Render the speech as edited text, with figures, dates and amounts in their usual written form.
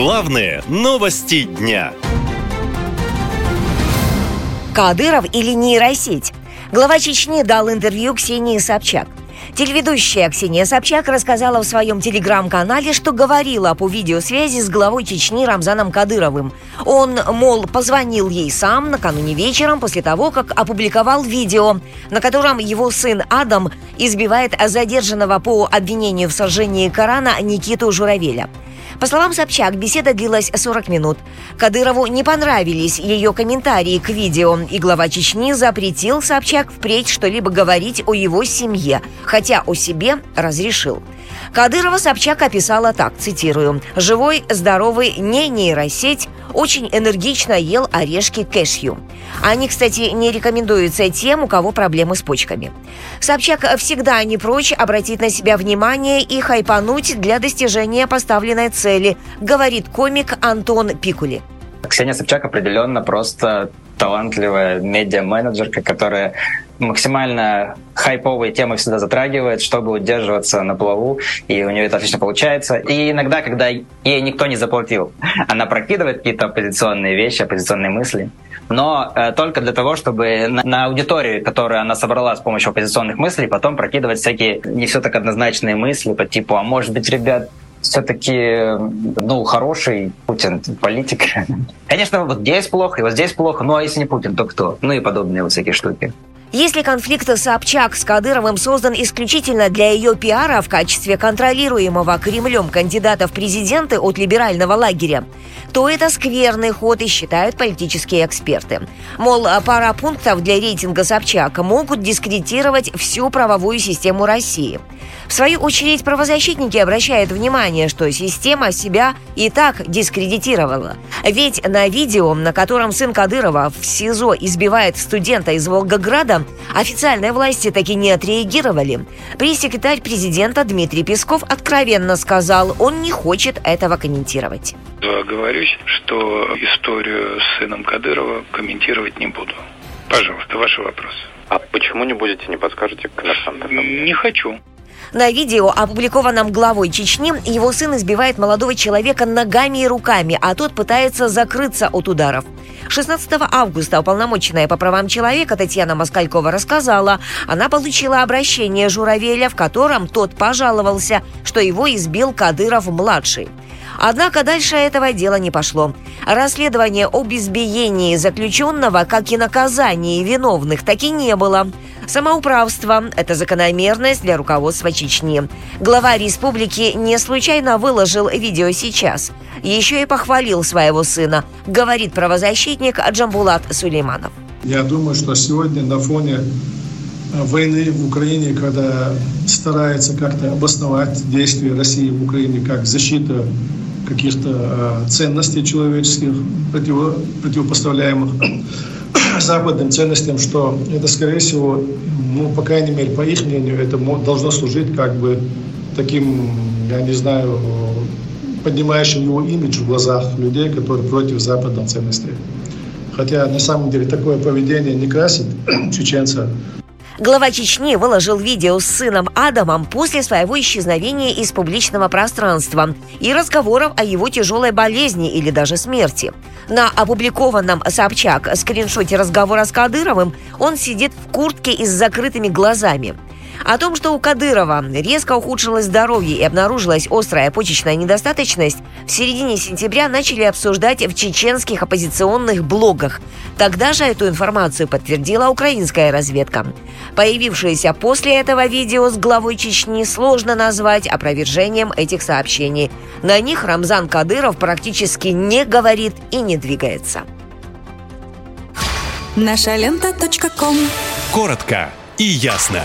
Главные новости дня. Кадыров или нейросеть? Глава Чечни дал интервью Ксении Собчак. Телеведущая Ксения Собчак рассказала в своем телеграм-канале, что говорила по видеосвязи с главой Чечни Рамзаном Кадыровым. Он, мол, позвонил ей сам накануне вечером после того, как опубликовал видео, на котором его сын Адам избивает задержанного по обвинению в сожжении Корана Никиту Журавеля. По словам Собчак, беседа длилась 40 минут. Кадырову не понравились ее комментарии к видео, и глава Чечни запретил Собчак впредь что-либо говорить о его семье, хотя о себе разрешил. Кадырова Собчак описала так, цитирую: «Живой, здоровый, не нейросеть, очень энергично ел орешки кешью». Они, кстати, не рекомендуются тем, у кого проблемы с почками. Собчак всегда не прочь обратить на себя внимание и хайпануть для достижения поставленной цели, говорит комик Антон Пикули. Ксения Собчак определенно просто талантливая медиа-менеджерка, которая максимально хайповые темы всегда затрагивает, чтобы удерживаться на плаву, и у нее это отлично получается. И иногда, когда ей никто не заплатил, она прокидывает какие-то оппозиционные вещи, оппозиционные мысли, но только для того, чтобы на аудиторию, которую она собрала с помощью оппозиционных мыслей, потом прокидывать всякие не все так однозначные мысли по типу «а может быть, ребят, все-таки, хороший Путин, политик». Конечно, вот здесь плохо, и вот здесь плохо, ну а если не Путин, то кто? Ну и подобные вот всякие штуки. Если конфликт Собчак с Кадыровым создан исключительно для ее пиара в качестве контролируемого Кремлем кандидата в президенты от либерального лагеря, то это скверный ход, и считают политические эксперты. Мол, пара пунктов для рейтинга Собчак могут дискредитировать всю правовую систему России. В свою очередь, правозащитники обращают внимание, что система себя и так дискредитировала. Ведь на видео, на котором сын Кадырова в СИЗО избивает студента из Волгограда, официальные власти таки не отреагировали. Пресс-секретарь президента Дмитрий Песков откровенно сказал, он не хочет этого комментировать. Оговорюсь, что историю с сыном Кадырова комментировать не буду. Пожалуйста, ваши вопросы. А почему не будете, не подскажете? Не хочу. На видео, опубликованном главой Чечни, его сын избивает молодого человека ногами и руками, а тот пытается закрыться от ударов. 16 августа уполномоченная по правам человека Татьяна Москалькова рассказала, она получила обращение Журавеля, в котором тот пожаловался, что его избил Кадыров-младший. Однако дальше этого дела не пошло. Расследование об избиении заключенного, как и наказании виновных, так и не было. Самоуправство – это закономерность для руководства Чечни. Глава республики не случайно выложил видео сейчас. Еще и похвалил своего сына, говорит правозащитник Джамбулат Сулейманов. Я думаю, что сегодня на фоне войны в Украине, когда старается как-то обосновать действия России в Украине как защита каких-то ценностей человеческих, противопоставляемых западным ценностям, что это, скорее всего, по крайней мере, по их мнению, это должно служить как бы таким, поднимающим его имидж в глазах людей, которые против западных ценностей. Хотя, на самом деле, такое поведение не красит чеченца. Глава Чечни выложил видео с сыном Адамом после своего исчезновения из публичного пространства и разговоров о его тяжелой болезни или даже смерти. На опубликованном Собчак скриншоте разговора с Кадыровым он сидит в куртке и с закрытыми глазами. О том, что у Кадырова резко ухудшилось здоровье и обнаружилась острая почечная недостаточность, в середине сентября начали обсуждать в чеченских оппозиционных блогах. Тогда же эту информацию подтвердила украинская разведка. Появившееся после этого видео с главой Чечни сложно назвать опровержением этих сообщений. На них Рамзан Кадыров практически не говорит и не двигается. nashalenta.com. Коротко и ясно.